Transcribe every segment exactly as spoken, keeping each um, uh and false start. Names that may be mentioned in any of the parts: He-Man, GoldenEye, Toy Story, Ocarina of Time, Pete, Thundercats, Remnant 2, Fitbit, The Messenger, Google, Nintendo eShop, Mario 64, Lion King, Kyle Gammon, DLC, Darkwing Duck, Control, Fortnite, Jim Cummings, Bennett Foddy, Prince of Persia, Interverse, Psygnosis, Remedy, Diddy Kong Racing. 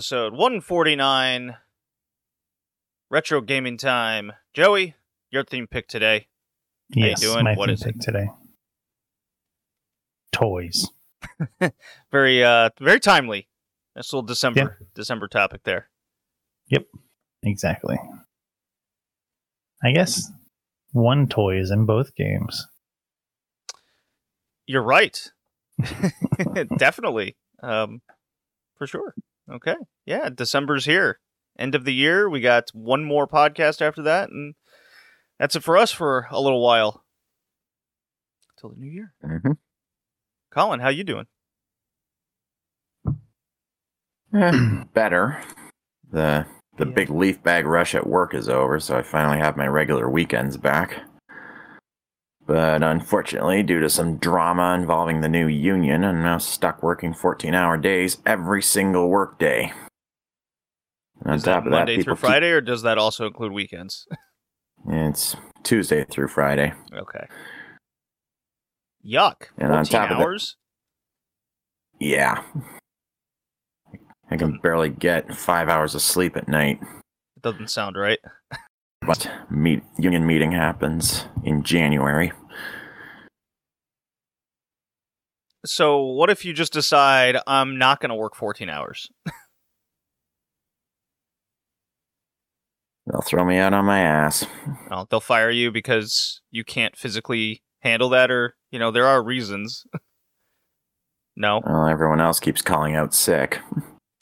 episode one forty-nine, Retro Gaming Time. Joey, your theme pick today. Yes, how you doing? My what theme is pick it? today. Toys. very, uh, very timely. That's a little December, yep. December topic there. Yep, exactly. I guess one toy is in both games. You're right. Definitely. Um, for sure. Okay. Yeah, December's here. End of the year. We got one more podcast after that, and that's it for us for a little while. Until the new year. Mm-hmm. Colin, how you doing? Eh, better. The the yeah. big leaf bag rush at work is over, so I finally have my regular weekends back. But unfortunately, due to some drama involving the new union, I'm now stuck working fourteen-hour days every single workday. On is top that of Monday that, through Friday, keep... or does that also include weekends? It's Tuesday through Friday. Okay. Yuck. And on top hours? Of that, yeah. I can barely get five hours of sleep at night. It doesn't sound right. But meet, union meeting happens in January. So what if you just decide I'm not going to work fourteen hours? They'll throw me out on my ass. Well, they'll fire you because you can't physically handle that, or, you know, there are reasons. No. Well, everyone else keeps calling out sick.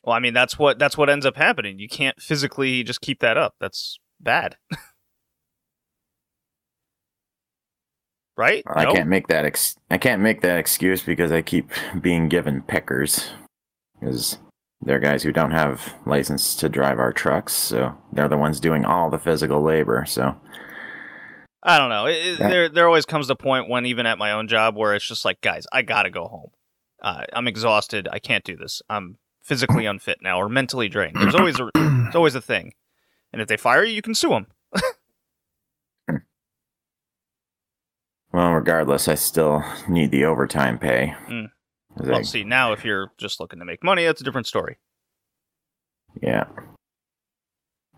Well, I mean, that's what that's what ends up happening. You can't physically just keep that up. That's bad. Right? Well, no? I can't make that ex- I can't make that excuse because I keep being given pickers. Because they're guys who don't have license to drive our trucks, so they're the ones doing all the physical labor, so I don't know. It, that... There there always comes a point when, even at my own job, where it's just like, guys, I gotta go home. Uh, I'm exhausted. I can't do this. I'm physically unfit now, or mentally drained. There's always a there's always a thing. And if they fire you, you can sue them. Well, regardless, I still need the overtime pay. Mm. Well, I... see, now if you're just looking to make money, that's a different story. Yeah.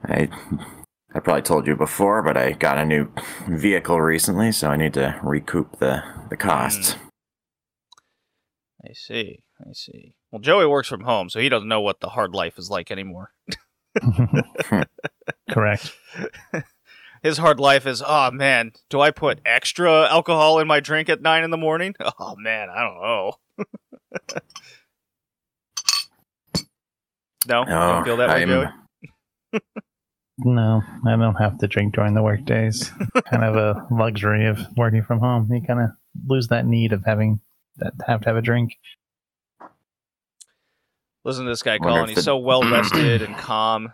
I... I probably told you before, but I got a new vehicle recently, so I need to recoup the, the costs. Mm. I see, I see. Well, Joey works from home, so he doesn't know what the hard life is like anymore. Correct. His hard life is, oh man, do I put extra alcohol in my drink at nine in the morning? Oh man, I don't know. No, no, I don't feel that way, I'm... Joey. No, I don't have to drink during the work days. Kind of a luxury of working from home. You kind of lose that need of having that have to have a drink. Listen to this guy, Colin. He's the... so well rested and calm.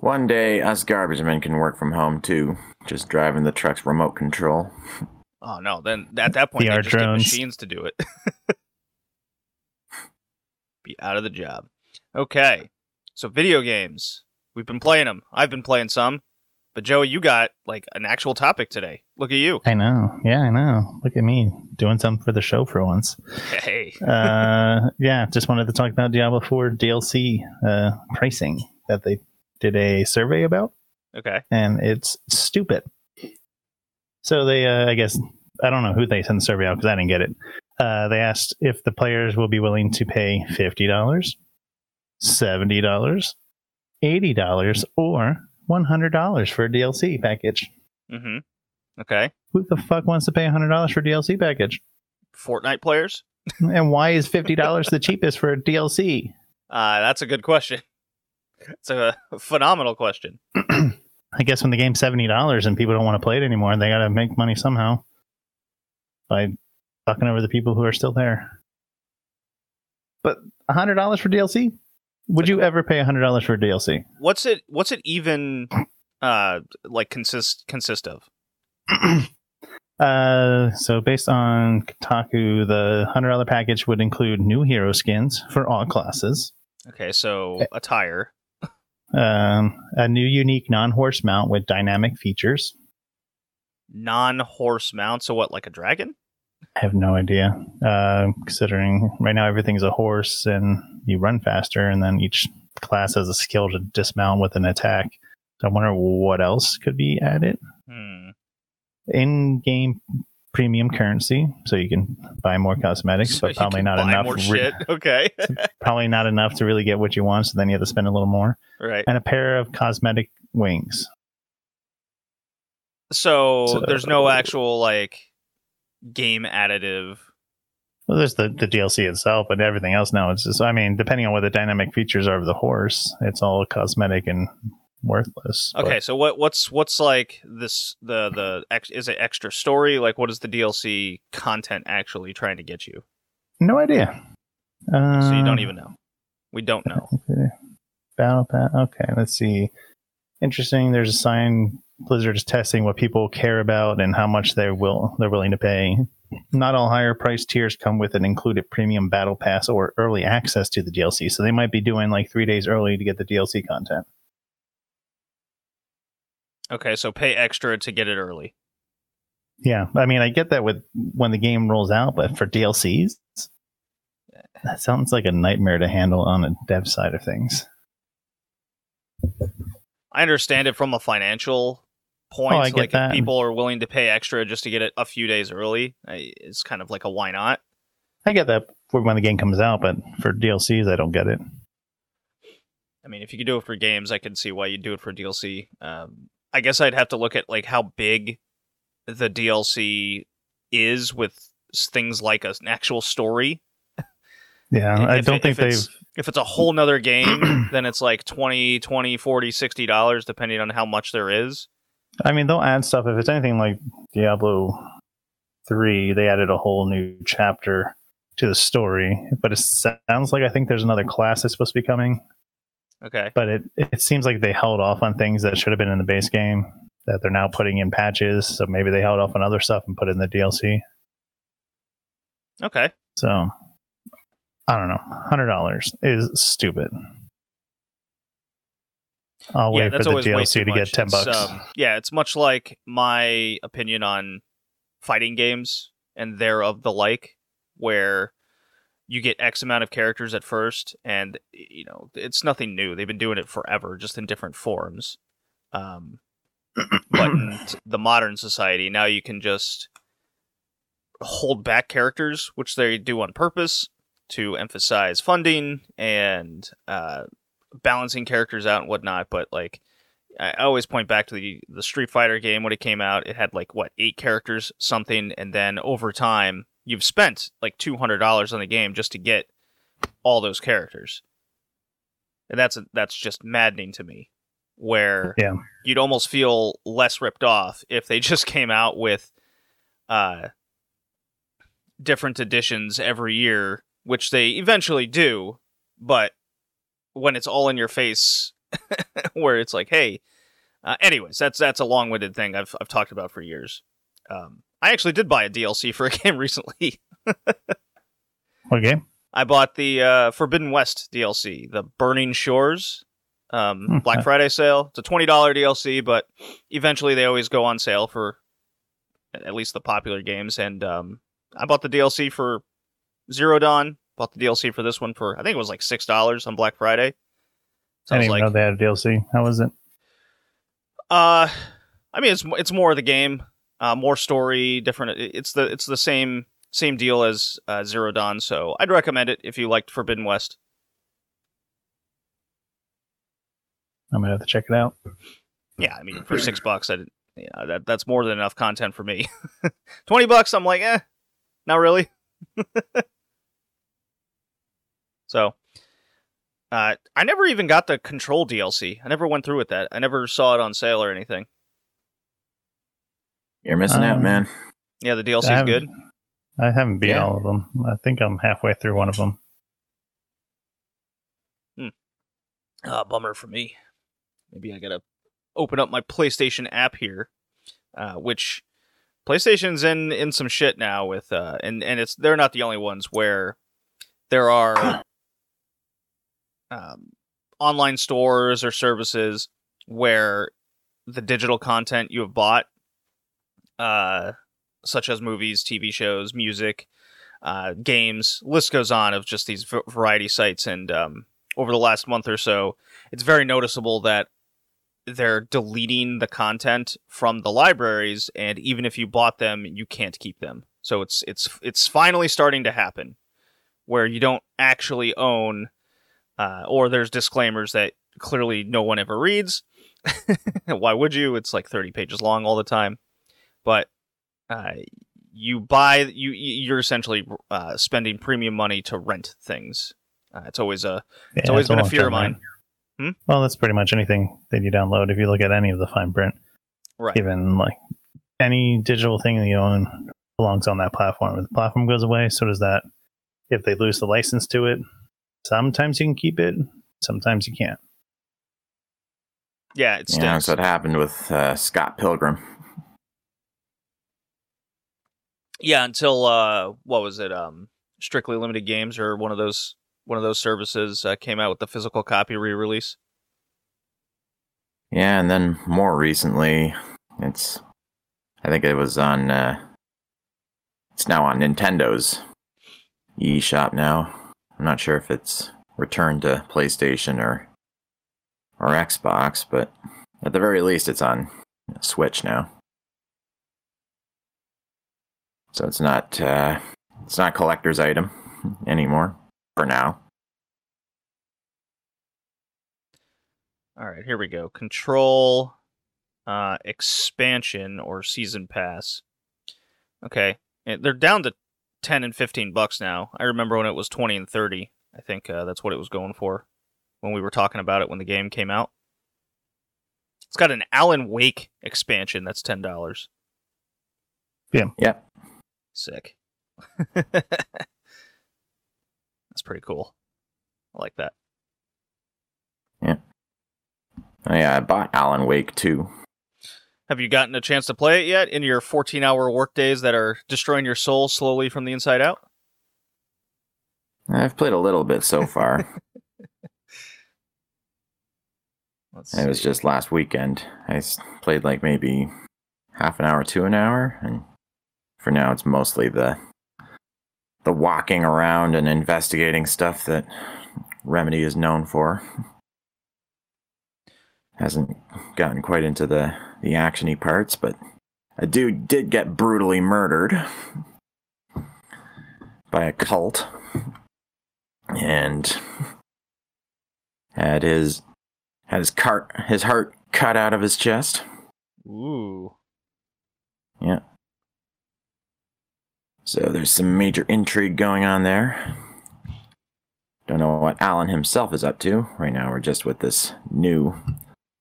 One day, us garbage men can work from home too, just driving the truck's remote control. Oh no! Then at that point, the they just drones. Get machines to do it. Be out of the job. Okay. So video games, we've been playing them. I've been playing some, but Joey, you got like an actual topic today. Look at you. I know. Yeah, I know. Look at me doing something for the show for once. Hey. uh, yeah, just wanted to talk about Diablo four D L C uh, pricing that they did a survey about. Okay. And it's stupid. So they, uh, I guess, I don't know who they sent the survey out because I didn't get it. Uh, they asked if the players will be willing to pay fifty dollars. seventy dollars, eighty dollars, or one hundred dollars for a D L C package. Mm-hmm. Okay. Who the fuck wants to pay one hundred dollars for a D L C package? Fortnite players? And why is fifty dollars the cheapest for a D L C? Uh, that's a good question. It's a phenomenal question. I guess when the game's seventy dollars and people don't want to play it anymore, they got to make money somehow by fucking over the people who are still there. But one hundred dollars for D L C? Would you ever pay one hundred dollars for D L C? What's it What's it even uh, like consist consist of? uh, so based on Kotaku, the one hundred dollars package would include new hero skins for all classes. Okay, so attire. Um, a new unique non-horse mount with dynamic features. Non-horse mount? So what, like a dragon? I have no idea. Uh, considering right now everything's a horse and you run faster, and then each class has a skill to dismount with an attack. So I wonder what else could be added. Hmm. In-game premium currency, so you can buy more cosmetics, so but probably not enough. More shit. Re- okay. Probably not enough to really get what you want, so then you have to spend a little more. Right. And a pair of cosmetic wings. So, so there's no actual like game additive. Well, there's the, the D L C itself, but everything else now it's just, I mean, depending on what the dynamic features are of the horse, it's all cosmetic and worthless. Okay, but. so what what's what's like this the the ex, is it extra story? Like, what is the D L C content actually trying to get you? No idea. Uh, so you don't even know. We don't know. Okay. Battle pass. Okay, let's see. Interesting. There's a sign. Blizzard is testing what people care about and how much they will they're willing to pay. Not all higher price tiers come with an included premium battle pass or early access to the D L C. So they might be doing like three days early to get the D L C content. Okay, so pay extra to get it early. Yeah, I mean, I get that with when the game rolls out, but for D L Cs, that sounds like a nightmare to handle on the dev side of things. I understand it from a financial point. Oh, I get like that. If people are willing to pay extra just to get it a few days early, it's kind of like a why not? I get that for when the game comes out, but for D L Cs, I don't get it. I mean, if you could do it for games, I can see why you'd do it for D L C. Um, I guess I'd have to look at like how big the D L C is with things like an actual story. Yeah, I don't it, think they've... If it's a whole nother game, then it's like twenty, twenty, forty, sixty dollars, depending on how much there is. I mean, they'll add stuff. If it's anything like Diablo three, they added a whole new chapter to the story. But it sounds like I think there's another class that's supposed to be coming. Okay. But it, it seems like they held off on things that should have been in the base game that they're now putting in patches. So maybe they held off on other stuff and put it in the D L C. Okay. So... I don't know. one hundred dollars is stupid. I'll yeah, wait for the D L C to much. get ten bucks. Um, yeah, it's much like my opinion on fighting games and thereof the like, where you get X amount of characters at first, and you know it's nothing new. They've been doing it forever, just in different forms. Um, but in the modern society, now you can just hold back characters, which they do on purpose, to emphasize funding and uh, balancing characters out and whatnot. But like, I always point back to the, the Street Fighter game when it came out. It had like, what, eight characters, something. And then over time, you've spent like two hundred dollars on the game just to get all those characters. And that's that's just maddening to me, where yeah. you'd almost feel less ripped off if they just came out with uh, different editions every year, which they eventually do, but when it's all in your face, where it's like, hey, uh, anyways, that's that's a long-winded thing I've I've talked about for years. Um, I actually did buy a D L C for a game recently. What game? I bought the uh, Forbidden West D L C, the Burning Shores um, mm-hmm. Black Friday sale. It's a twenty dollars D L C, but eventually they always go on sale for at least the popular games, and um, I bought the D L C for Zero Dawn, bought the D L C for this one for, I think it was like six dollars on Black Friday. So I didn't I was even like, know they had a D L C. How was it? Uh, I mean, it's it's more of the game, uh, more story, different. It's the it's the same same deal as uh, Zero Dawn, so I'd recommend it if you liked Forbidden West. I'm going to have to check it out. Yeah, I mean, for six bucks, I didn't, yeah, that that's more than enough content for me. twenty bucks, I'm like, eh, not really. So, uh, I never even got the Control D L C. I never went through with that. I never saw it on sale or anything. You're missing um, out, man. Yeah, the D L C is good. I haven't beat yeah. all of them. I think I'm halfway through one of them. Hmm. Uh, bummer for me. Maybe I gotta open up my PlayStation app here, uh, which PlayStation's in, in some shit now with, uh, and and it's they're not the only ones where. There are um, online stores or services where the digital content you have bought uh, such as movies, T V shows, music, uh, games. List goes on of just these v- variety sites. And um, over the last month or so, it's very noticeable that they're deleting the content from the libraries. And even if you bought them, you can't keep them. So it's it's it's finally starting to happen where you don't actually own uh, or there's disclaimers that clearly no one ever reads. Why would you? It's like thirty pages long all the time. But uh, you buy you you're essentially uh, spending premium money to rent things. Uh, it's always a it's yeah, always it's been a, a fear of mine. Hmm? Well, that's pretty much anything that you download. If you look at any of the fine print, right? Even like any digital thing that you own belongs on that platform. If the platform goes away, so does that. If they lose the license to it, sometimes you can keep it, sometimes you can't. Yeah, it's yeah, that's what happened with uh, Scott Pilgrim. Yeah, until uh, what was it? Um, Strictly Limited Games or one of those one of those services uh, came out with the physical copy re-release. Yeah, and then more recently, it's I think it was on. Uh, It's now on Nintendo's eShop now. I'm not sure if it's returned to PlayStation or or Xbox, but at the very least it's on Switch now. So it's not uh, it's not a collector's item anymore for now. All right, here we go. Control uh, expansion or season pass. Okay. They're down to ten and fifteen bucks now. I remember when it was twenty and thirty. I think uh, that's what it was going for when we were talking about it when the game came out. It's got an Alan Wake expansion that's ten dollars. Yeah. Yeah. Sick. That's pretty cool. I like that. Yeah. I uh, bought Alan Wake two. Have you gotten a chance to play it yet in your fourteen-hour workdays that are destroying your soul slowly from the inside out? I've played a little bit so far. Let's it was see. Just last weekend. I played like maybe half an hour to an hour, and for now it's mostly the the walking around and investigating stuff that Remedy is known for. Hasn't gotten quite into the, the actiony parts, but a dude did get brutally murdered by a cult and had his had his cart his heart cut out of his chest. Ooh. Yeah. So there's some major intrigue going on there. Don't know what Alan himself is up to. Right now we're just with this new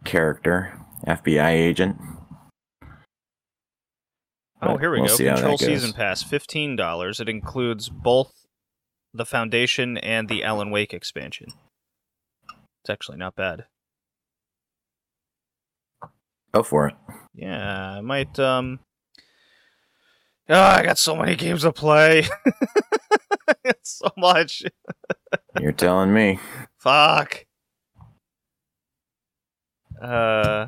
character, F B I agent. But oh, here we we'll go. Control Season Pass, fifteen dollars. It includes both the Foundation and the Alan Wake expansion. It's actually not bad. Go for it. Yeah, I might, um... Oh, I got so many games to play. It's so much. You're telling me. Fuck. Uh,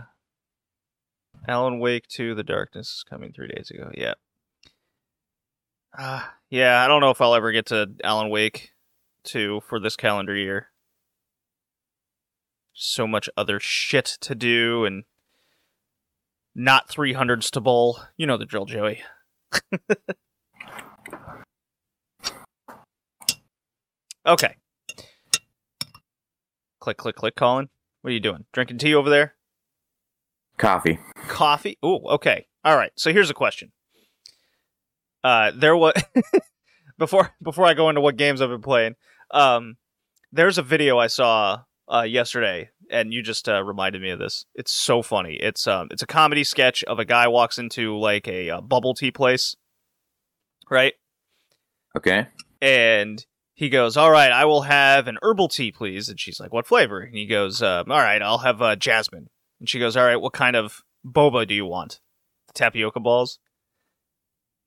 Alan Wake two, The Darkness is coming three days ago. Yeah. Uh, yeah, I don't know if I'll ever get to Alan Wake two for this calendar year. So much other shit to do and not three hundreds to bowl. You know the drill, Joey. Okay. Click, click, click, Colin. What are you doing? Drinking tea over there? Coffee. Coffee? Ooh, okay. All right. So here's a question. Uh, there was before before I go into what games I've been playing. Um, there's a video I saw uh, yesterday, and you just uh, reminded me of this. It's so funny. It's um, it's a comedy sketch of a guy walks into like a uh, bubble tea place, right? Okay. And he goes, all right, I will have an herbal tea, please. And she's like, what flavor? And he goes, uh, all right, I'll have uh, jasmine. And she goes, all right, what kind of boba do you want? Tapioca balls?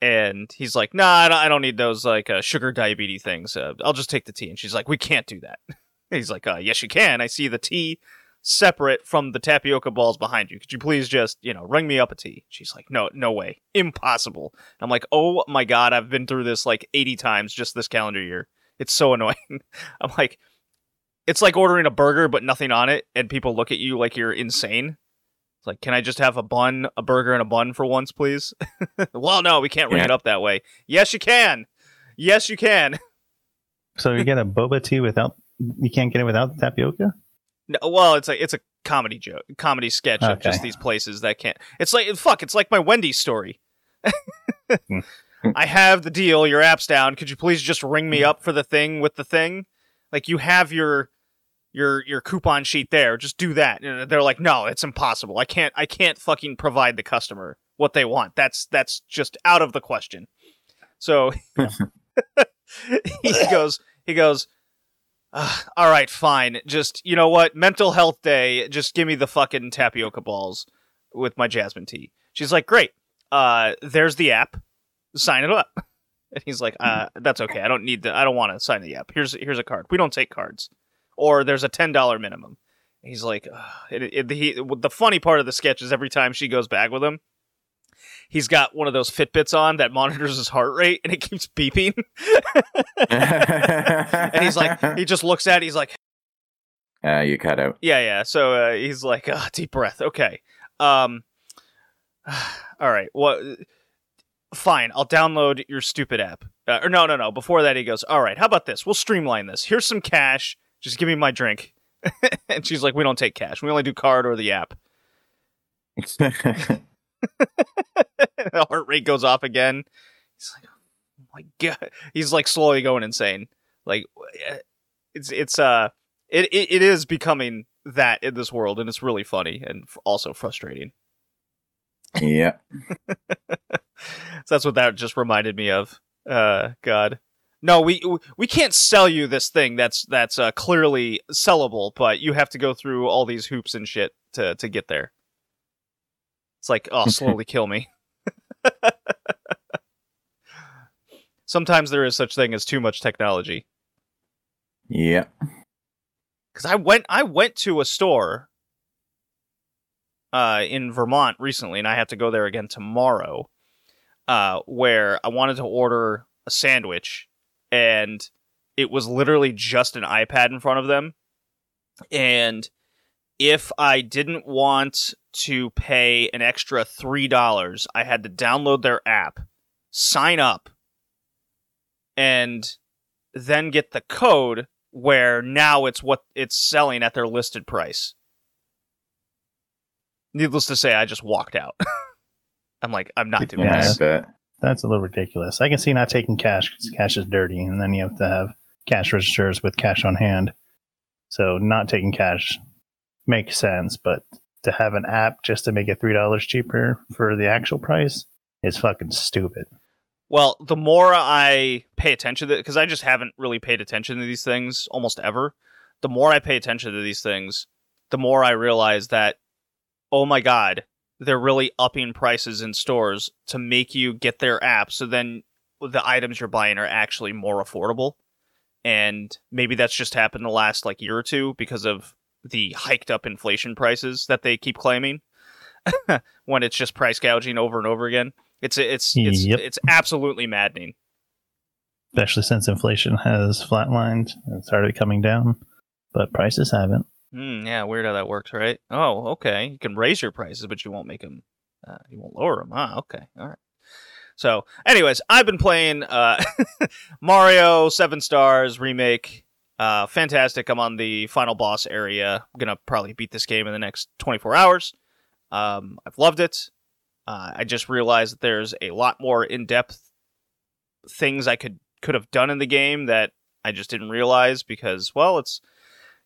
And he's like, nah, I don't need those like uh, sugar diabetes things. Uh, I'll just take the tea. And she's like, we can't do that. And he's like, uh, yes, you can. I see the tea separate from the tapioca balls behind you. Could you please just, you know, ring me up a tea? She's like, no, no way. Impossible. I'm like, oh my God, I've been through this like eighty times just this calendar year. It's so annoying. I'm like, it's like ordering a burger, but nothing on it. And people look at you like you're insane. It's like, can I just have a bun, a burger and a bun for once, please? Well, no, we can't ring yeah. it up that way. Yes, you can. Yes, you can. So you get a boba tea without, you can't get it without the tapioca? No, well, it's like, it's a comedy joke, comedy sketch okay. of just these places that can't. It's like, fuck, it's like my Wendy's story. I have the deal. Your app's down. Could you please just ring me up for the thing with the thing? Like, you have your your your coupon sheet there. Just do that. And they're like, no, it's impossible. I can't. I can't fucking provide the customer what they want. That's that's just out of the question. So you know. he goes. He goes. Uh, all right, fine. Just, you know what? Mental health day. Just give me the fucking tapioca balls with my jasmine tea. She's like, great. Uh, there's the app. Sign it up. And he's like, uh, that's okay. I don't need to. I don't want to sign the app. Here's here's a card. We don't take cards. Or there's a ten dollars minimum. And he's like, it, it, he, the funny part of the sketch is every time she goes back with him, he's got one of those Fitbits on that monitors his heart rate, and it keeps beeping. And he's like, he just looks at it. He's like, uh, you cut out. Yeah, yeah. So uh, he's like, oh, deep breath. Okay. Um. All right. Well, fine. I'll download your stupid app. Uh, or no, no, no. Before that, he goes, all right, how about this? We'll streamline this. Here's some cash. Just give me my drink. And she's like, we don't take cash. We only do card or the app. The heart rate goes off again. He's like, oh my God. He's like slowly going insane. Like, it's it's uh it, it it is becoming that in this world, and it's really funny and also frustrating. Yeah. So that's what that just reminded me of. Uh, God. No, we we can't sell you this thing that's that's uh, clearly sellable, but you have to go through all these hoops and shit to to get there. It's like, oh, slowly kill me. Sometimes there is such thing as too much technology. Yeah. Because I went, I went to a store uh, in Vermont recently, and I have to go there again tomorrow, uh, where I wanted to order a sandwich, and it was literally just an iPad in front of them. And if I didn't want to pay an extra three dollars, I had to download their app, sign up, and then get the code where now it's what it's selling at their listed price. Needless to say, I just walked out. I'm like, I'm not doing yeah, this. That. That's a little ridiculous. I can see not taking cash because cash is dirty, and then you have to have cash registers with cash on hand. So not taking cash makes sense, but to have an app just to make it three dollars cheaper for the actual price is fucking stupid. Well, the more I pay attention to it, because I just haven't really paid attention to these things almost ever. The more I pay attention to these things, the more I realize that, oh my God, they're really upping prices in stores to make you get their app. So then the items you're buying are actually more affordable. And maybe that's just happened the last like year or two because of the hiked up inflation prices that they keep claiming when it's just price gouging over and over again. It's, it's, it's, yep. it's absolutely maddening. Especially since inflation has flatlined and started coming down, but prices haven't. Mm, yeah, weird how that works, right? Oh, okay. You can raise your prices, but you won't make them, uh, you won't lower them. Ah, okay. All right. So anyways, I've been playing uh, Mario Seven Stars Remake. Uh, fantastic. I'm on the final boss area. I'm going to probably beat this game in the next twenty-four hours. Um, I've loved it. Uh, I just realized that there's a lot more in-depth things I could, could have done in the game that I just didn't realize because, well, it's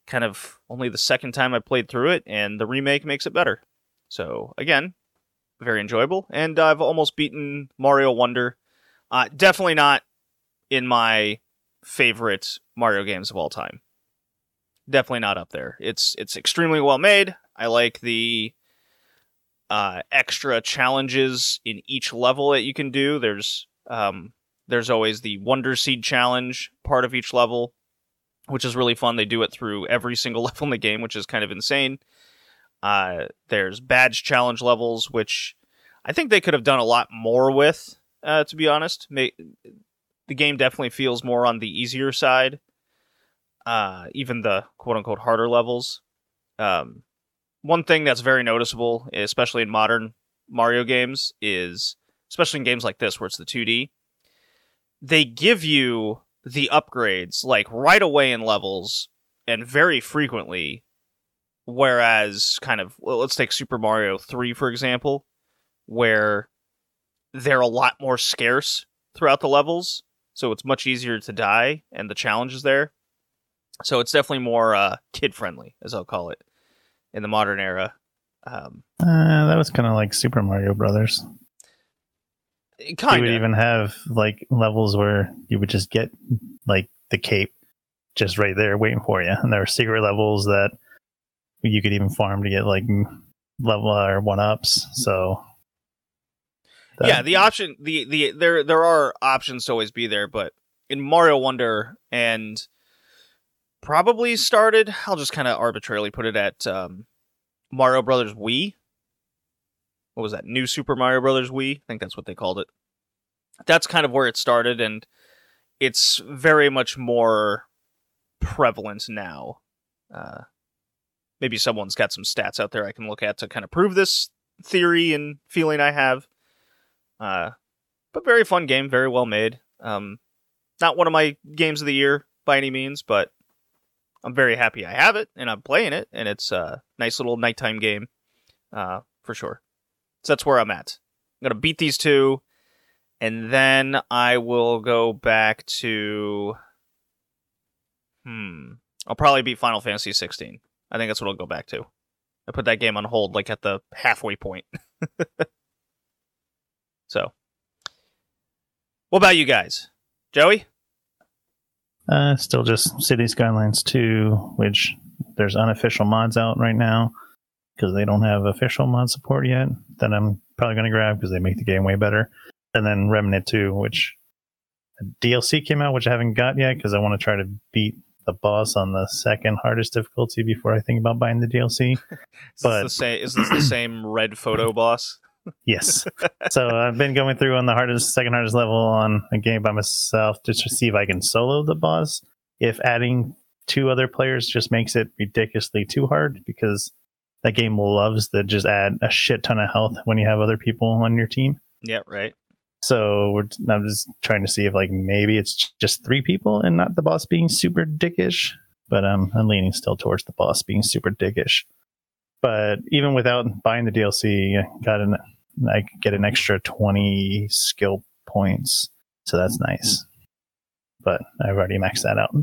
kind of only the second time I played through it, and the remake makes it better. So, again, very enjoyable. And I've almost beaten Mario Wonder. Uh, definitely not in my favorite Mario games of all time. Definitely not up there. It's it's extremely well made. I like the uh, extra challenges in each level that you can do. There's um, there's always the Wonder Seed challenge part of each level. which is really fun. They do it through every single level in the game, which is kind of insane. Uh, there's badge challenge levels, which I think they could have done a lot more with, uh, to be honest. May- the game definitely feels more on the easier side, uh, even the quote-unquote harder levels. Um, one thing that's very noticeable, especially in modern Mario games, is, especially in games like this where it's the two D, they give you the upgrades like right away in levels and very frequently, whereas kind of, well, let's take Super Mario three, for example, where they're a lot more scarce throughout the levels, so it's much easier to die, and the challenge is there. So it's definitely more uh, kid-friendly, as I'll call it, in the modern era. Um, uh, that was kind of like Super Mario Brothers. Kind of. You would even have like levels where you would just get like the cape just right there waiting for you, and there were secret levels that you could even farm to get like level or one ups. So that, yeah, the option the, the there there are options to always be there, but in Mario Wonder and probably started, I'll just kind of arbitrarily put it at um, Mario Brothers Wii. What was that? New Super Mario Brothers Wii? I think that's what they called it. That's kind of where it started, and it's very much more prevalent now. Uh, maybe someone's got some stats out there I can look at to kind of prove this theory and feeling I have. Uh, but very fun game, very well made. Um, not one of my games of the year by any means, but I'm very happy I have it, and I'm playing it, and it's a nice little nighttime game, uh, for sure. So that's where I'm at. I'm going to beat these two, and then I will go back to... Hmm. I'll probably beat Final Fantasy sixteen. I think that's what I'll go back to. I put that game on hold, like, at the halfway point. So. What about you guys? Joey? Uh, still just City Skylines two, which there's unofficial mods out right now, because they don't have official mod support yet, that I'm probably going to grab because they make the game way better. And then Remnant two, which D L C came out, which I haven't got yet because I want to try to beat the boss on the second hardest difficulty before I think about buying the D L C. is, but, this the same, is this the same red photo boss? Yes. So I've been going through on the hardest, second hardest level on a game by myself just to see if I can solo the boss. If adding two other players just makes it ridiculously too hard, because that game loves to just add a shit ton of health when you have other people on your team. Yeah, right. So we're, I'm just trying to see if like maybe it's just three people and not the boss being super dickish. But um, I'm leaning still towards the boss being super dickish. But even without buying the D L C, I got an I get an extra twenty skill points, so that's nice. But I've already maxed that out,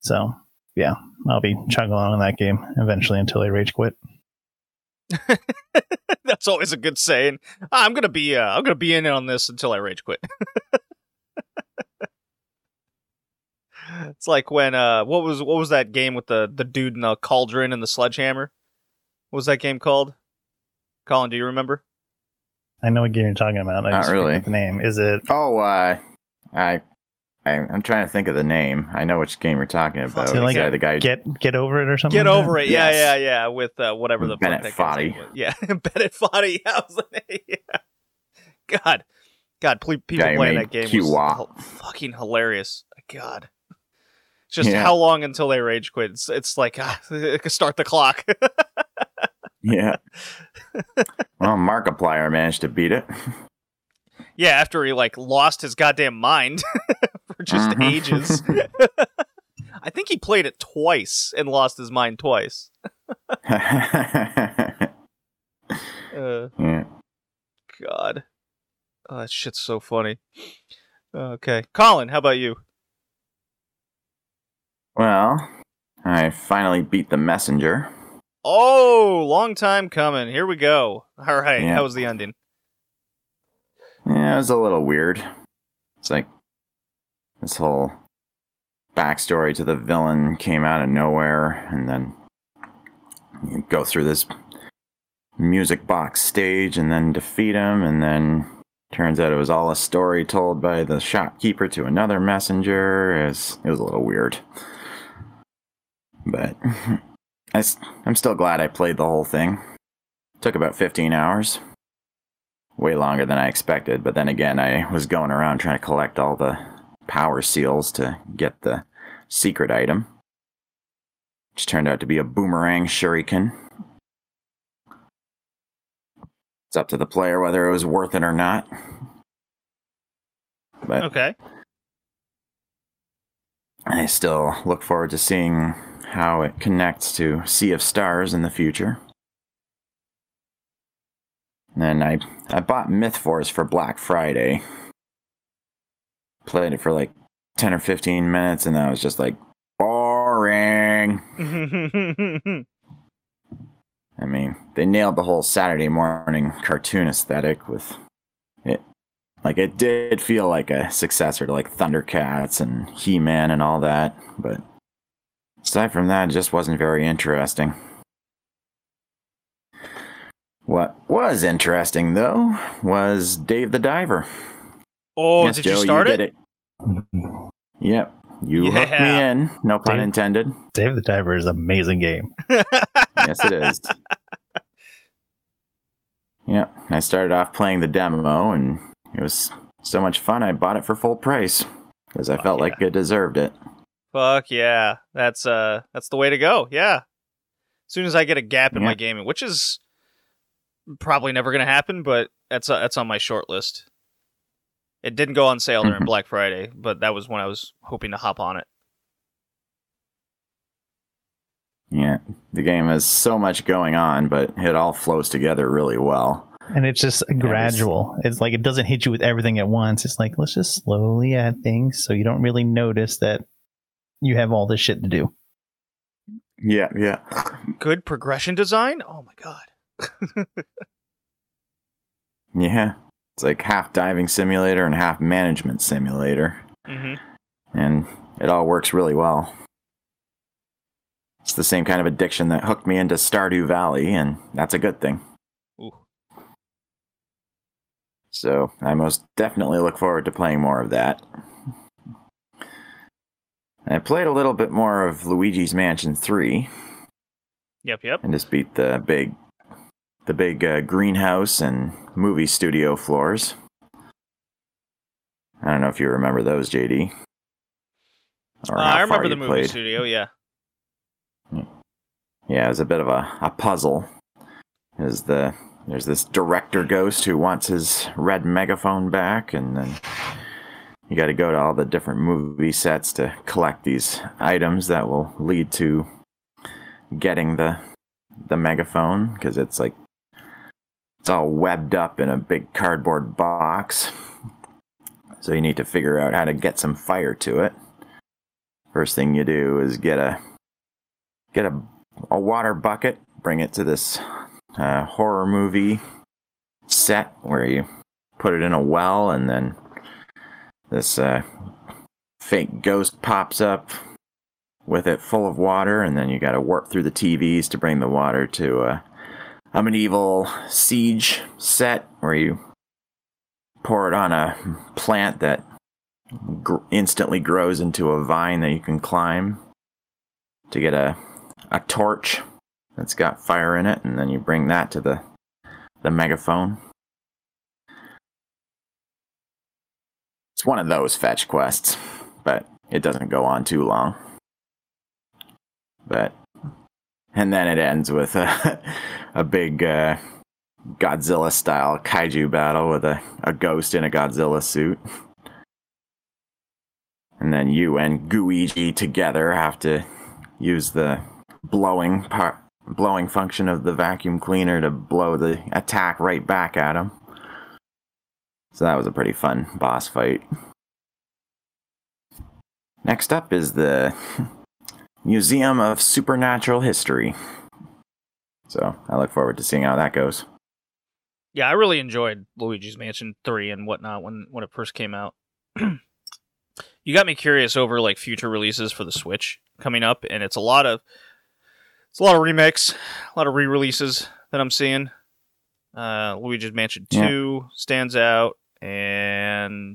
so. Yeah, I'll be chugging along in that game eventually until I rage quit. That's always a good saying. I'm gonna be, uh, I'm gonna be in on this until I rage quit. It's like when, uh, what was, what was that game with the, the dude in the cauldron and the sledgehammer? What was that game called? Colin, do you remember? I know what game you're talking about. I Not just really. The name is it? Oh, uh, I. I'm trying to think of the name. I know which game you're talking about. So like the guy get get over it or something. Get like over that? It. Yeah, yes. yeah, yeah. With uh, whatever the Bennett fuck that Foddy. Was. Yeah, Bennett Foddy. I was like, yeah. God, God, people yeah, playing that game Q-Wa. Was fucking hilarious. God, just yeah. How long until they rage quit? It's, it's like uh, it could start the clock. Yeah. Well, Markiplier managed to beat it. Yeah, after he like lost his goddamn mind for just mm-hmm. ages. I think he played it twice and lost his mind twice. uh, yeah. God, oh, that shit's so funny. Okay, Colin, how about you? Well, I finally beat The Messenger. Oh, long time coming. Here we go. All right, yeah. How was the ending? Yeah, it was a little weird. It's like this whole backstory to the villain came out of nowhere, and then you go through this music box stage and then defeat him, and then turns out it was all a story told by the shopkeeper to another messenger. It was, it was a little weird. But I, I'm still glad I played the whole thing. It took about fifteen hours. Way longer than I expected, but then again, I was going around trying to collect all the power seals to get the secret item, which turned out to be a boomerang shuriken. It's up to the player whether it was worth it or not. But okay. I still look forward to seeing how it connects to Sea of Stars in the future. And I, I bought Mythforce for Black Friday. Played it for like ten or fifteen minutes, and I was just like, boring. I mean, they nailed the whole Saturday morning cartoon aesthetic with it. Like, it did feel like a successor to, like, Thundercats and He-Man and all that, but aside from that, it just wasn't very interesting. What was interesting, though, was Dave the Diver. Oh, yes, did Joe, you start you did it? it? Yep. You yeah. hooked me in. No pun Dave, intended. Dave the Diver is an amazing game. Yes, it is. Yep. I started off playing the demo, and it was so much fun, I bought it for full price, because I Fuck felt yeah. like it deserved it. Fuck yeah. That's uh, that's the way to go, yeah. As soon as I get a gap in yeah. my gaming, which is probably never going to happen, but that's uh, that's on my short list. It didn't go on sale during Black Friday, but that was when I was hoping to hop on it. Yeah, the game has so much going on, but it all flows together really well. And it's just gradual. It's like it doesn't hit you with everything at once. It's like, let's just slowly add things so you don't really notice that you have all this shit to do. Yeah, yeah. Good progression design? Oh, my God. Yeah. It's like half diving simulator and half management simulator. Mm-hmm. And it all works really well. It's the same kind of addiction that hooked me into Stardew Valley, and that's a good thing. Ooh. So I most definitely look forward to playing more of that. I played a little bit more of Luigi's Mansion three. Yep, yep. And just beat the big, the big uh, greenhouse and movie studio floors. I don't know if you remember those, J D. Or uh, I remember the movie played. studio. Yeah. Yeah, it was a bit of a, a puzzle. Is the There's this director ghost who wants his red megaphone back, and then you got to go to all the different movie sets to collect these items that will lead to getting the the megaphone, because it's like it's all webbed up in a big cardboard box. So you need to figure out how to get some fire to it. First thing you do is get a get a a water bucket, bring it to this Uh, horror movie set where you put it in a well, and then this uh, fake ghost pops up with it full of water, and then you gotta warp through the T Vs to bring the water to a, a medieval siege set where you pour it on a plant that gr- instantly grows into a vine that you can climb to get a a torch that's got fire in it, and then you bring that to the the megaphone. It's one of those fetch quests, but it doesn't go on too long. But and then it ends with a a big uh, Godzilla-style kaiju battle with a, a ghost in a Godzilla suit. And then you and Gooigi together have to use the blowing part blowing function of the vacuum cleaner to blow the attack right back at him. So that was a pretty fun boss fight. Next up is the Museum of Supernatural History. So I look forward to seeing how that goes. Yeah, I really enjoyed Luigi's Mansion three and whatnot when, when it first came out. You got me curious over like future releases for the Switch coming up, and it's a lot of It's a lot of remakes, a lot of re-releases that I'm seeing. Uh, Luigi's Mansion two yeah. stands out, and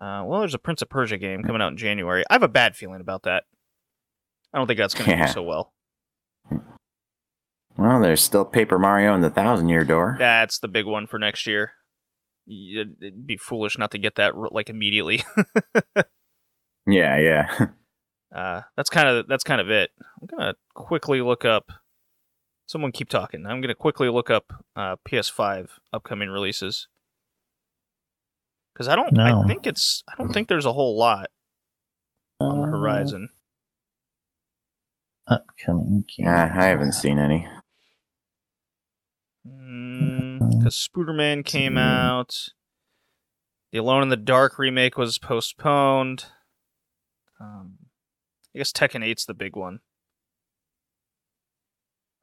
uh, well, there's a Prince of Persia game coming out in January. I have a bad feeling about that. I don't think that's going to yeah. do so well. Well, there's still Paper Mario and the Thousand Year Door. That's the big one for next year. It'd be foolish not to get that like immediately. yeah, yeah. Uh, that's kind of that's kind of it. I'm gonna quickly look up. Someone keep talking. I'm gonna quickly look up uh, P S five upcoming releases because I don't. No. I think it's. I don't think there's a whole lot on the horizon. Uh, upcoming games. Uh, I haven't seen any. Because Spooderman came out. The Alone in the Dark remake was postponed. Um, I guess Tekken eight's the big one.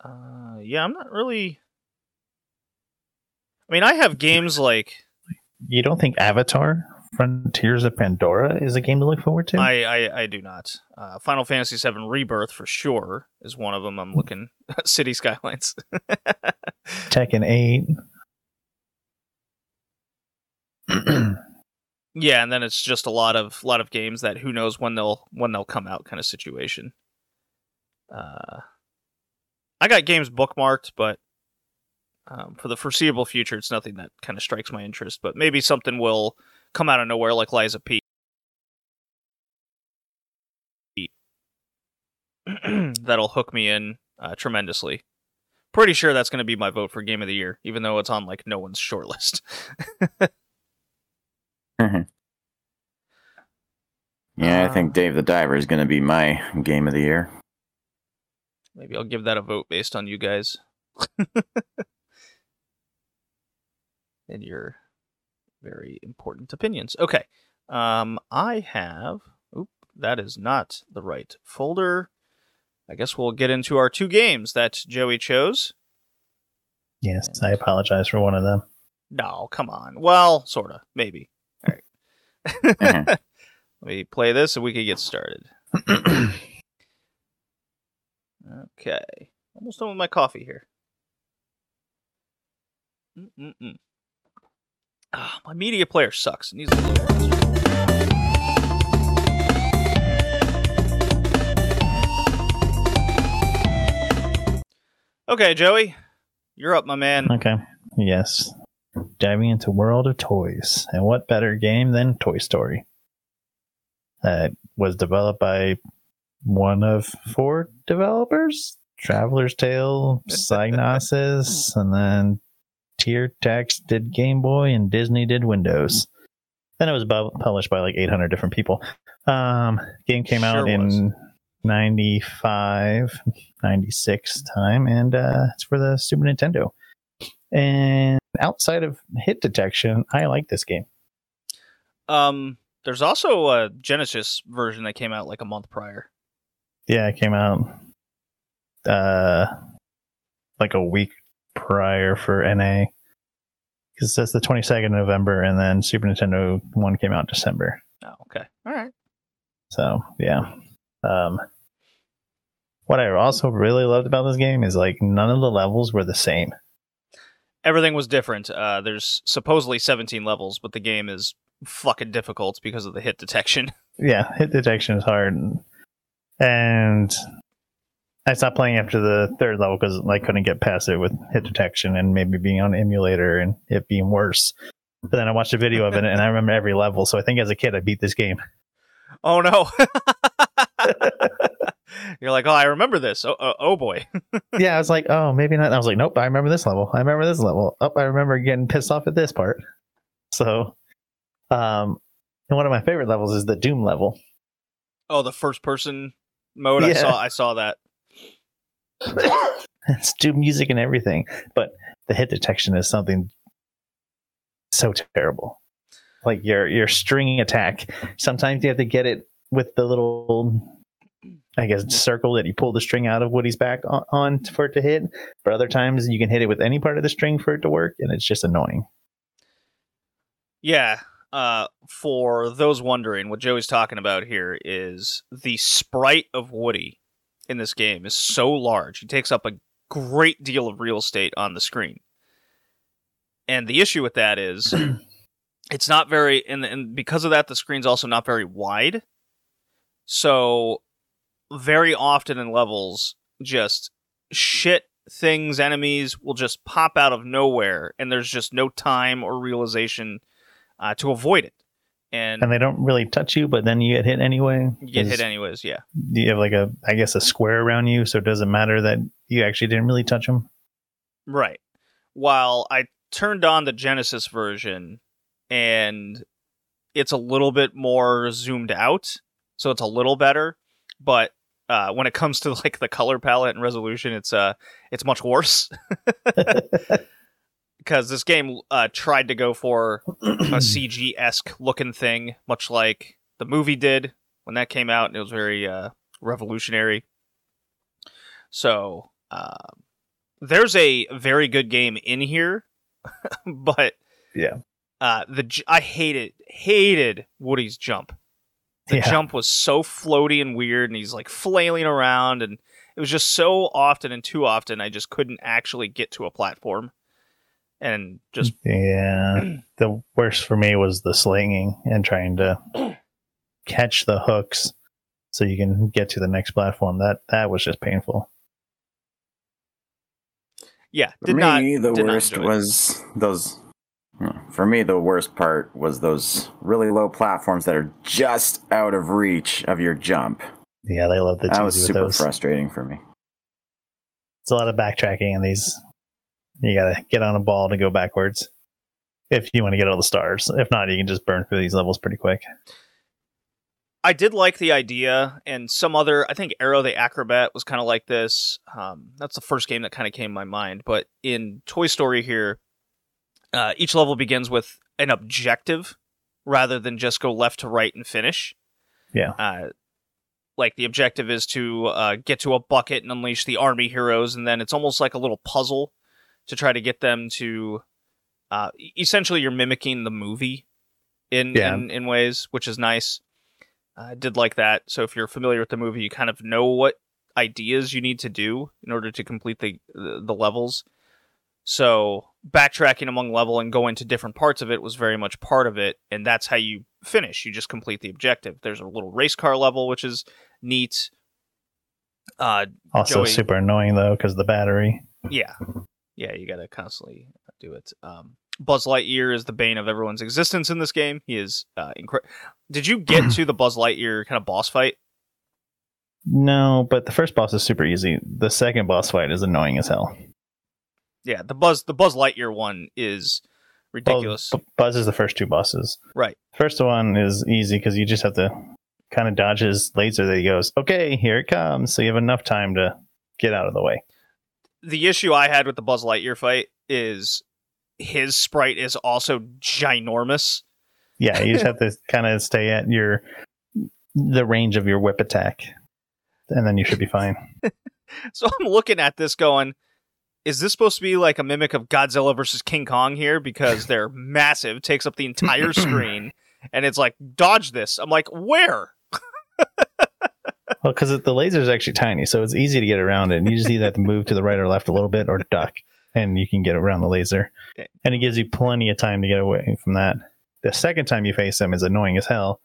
Uh, yeah, I'm not really... I mean, I have games like... You don't think Avatar Frontiers of Pandora is a game to look forward to? I, I, I do not. Uh, Final Fantasy seven Rebirth, for sure, is one of them I'm looking... City Skylines. Tekken eight. Yeah, and then it's just a lot of lot of games that who knows when they'll when they'll come out kind of situation. Uh, I got games bookmarked, but um, for the foreseeable future, it's nothing that kind of strikes my interest. But maybe something will come out of nowhere, like Liza P. That'll hook me in uh, tremendously. Pretty sure that's going to be my vote for Game of the Year, even though it's on like no one's shortlist. Yeah, I think Dave the Diver is going to be my Game of the Year. Maybe I'll give that a vote based on you guys. And your very important opinions. Okay. Um, I have... Oop, that is not the right folder. I guess we'll get into our two games that Joey chose. Yes, and... I apologize for one of them. No, come on. Well, sort of. Maybe. All right. uh-huh. Let me play this and we can get started. Okay. Almost done with my coffee here. Mm-mm-mm. Ah, my media player sucks. It needs a little rest. Okay, Joey. You're up, my man. Okay. Yes. Diving into World of Toys, and what better game than Toy Story? That uh, was developed by one of four developers: Traveler's Tale, Psygnosis, and then Tier Tex did Game Boy, and Disney did Windows. Then it was bu- published by like eight hundred different people. Um, game came sure out was. in ninety-five, ninety-six time, and uh, it's for the Super Nintendo. And outside of hit detection, I like this game. Um, there's also a Genesis version that came out like a month prior. Yeah, it came out uh, like a week prior for N A. Because it says the twenty-second of November, and then Super Nintendo one came out in December. Oh, okay. All right. So, yeah. Um, what I also really loved about this game is like none of the levels were the same. Everything was different. Uh, there's supposedly seventeen levels, but the game is fucking difficult because of the hit detection. Yeah, hit detection is hard. And, and I stopped playing after the third level because I couldn't get past it with hit detection and maybe being on an emulator and it being worse. But then I watched a video of it and I remember every level. So I think as a kid, I beat this game. Oh, no. You're like, oh, I remember this. Oh, oh, oh boy. Yeah, I was like, oh, maybe not. I was like, nope, I remember this level. I remember this level. Oh, I remember getting pissed off at this part. So, um, and one of my favorite levels is the Doom level. Oh, the first person mode. Yeah. I saw. I saw that. It's Doom music and everything, but the hit detection is something so terrible. Like your your stringing attack. Sometimes you have to get it with the little, I guess, circle that you pull the string out of Woody's back on, on for it to hit. But other times you can hit it with any part of the string for it to work, and it's just annoying. Yeah. Uh, for those wondering, what Joey's talking about here is the sprite of Woody in this game is so large. He takes up a great deal of real estate on the screen. And the issue with that is it's not very, and, and because of that, the screen's also not very wide. So very often in levels, just shit things, enemies will just pop out of nowhere, and there's just no time or realization uh, to avoid it. And, and they don't really touch you, but then you get hit anyway. You get hit anyways, yeah. You have like a, I guess, a square around you, so it doesn't matter that you actually didn't really touch them. Right. While I turned on the Genesis version, and it's a little bit more zoomed out, so it's a little better. But uh, when it comes to like the color palette and resolution, it's uh, it's much worse. Because this game uh, tried to go for a C G-esque looking thing, much like the movie did when that came out, and it was very uh, revolutionary. So uh, there's a very good game in here, but yeah, uh, the I hated hated Woody's jump. The yeah. jump was so floaty and weird, and he's like flailing around, and it was just so often and too often I just couldn't actually get to a platform. And just yeah, the worst for me was the slinging and trying to catch the hooks so you can get to the next platform. That that was just painful. Yeah, did for me not, the worst was those. For me, the worst part was those really low platforms that are just out of reach of your jump. Yeah, they love the. That was super those. frustrating for me. It's a lot of backtracking in these. You gotta get on a ball to go backwards if you want to get all the stars. If not, you can just burn through these levels pretty quick. I did like the idea, and some other... I think Arrow the Acrobat was kind of like this. Um, that's the first game that kind of came to my mind. But in Toy Story here, uh, each level begins with an objective rather than just go left to right and finish. Yeah. Uh, like, the objective is to uh, get to a bucket and unleash the army heroes, and then it's almost like a little puzzle to try to get them to, uh, essentially, you're mimicking the movie in yeah. in, in ways, which is nice. I did like that. So if you're familiar with the movie, you kind of know what ideas you need to do in order to complete the the, the levels. So backtracking among level and going to different parts of it was very much part of it, and that's how you finish. You just complete the objective. There's a little race car level, which is neat. Uh, also Joey, super annoying though, because the battery. Yeah. Yeah, you gotta constantly do it. Um, Buzz Lightyear is the bane of everyone's existence in this game. He is uh, incredible. Did you get to the Buzz Lightyear kind of boss fight? No, but the first boss is super easy. The second boss fight is annoying as hell. Yeah, the Buzz the Buzz Lightyear one is ridiculous. Buzz, Buzz is the first two bosses. Right. First one is easy because you just have to kind of dodge his laser that he goes, okay, here it comes. So you have enough time to get out of the way. The issue I had with the Buzz Lightyear fight is his sprite is also ginormous. Yeah, you just have to kind of stay at your the range of your whip attack, and then you should be fine. So I'm looking at this going, is this supposed to be like a mimic of Godzilla versus King Kong here? Because they're massive, takes up the entire screen, and it's like, dodge this. I'm like, where? Well, because the laser is actually tiny, so it's easy to get around it. And you just either have to move to the right or left a little bit or duck, and you can get around the laser. And it gives you plenty of time to get away from that. The second time you face him is annoying as hell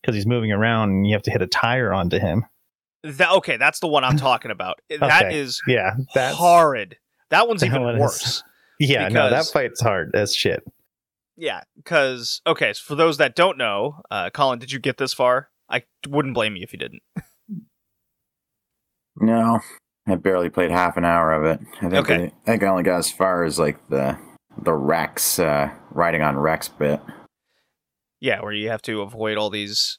because he's moving around and you have to hit a tire onto him. That, okay, that's the one I'm talking about. Okay. That is yeah, that's, horrid. That one's that even one worse. Is, yeah, because, no, that fight's hard as shit. Yeah, because, okay, so for those that don't know, uh, Colin, did you get this far? I wouldn't blame you if you didn't. No, I barely played half an hour of it. I think, okay. I, I think I only got as far as like the the Rex, uh, riding on Rex bit. Yeah, where you have to avoid all these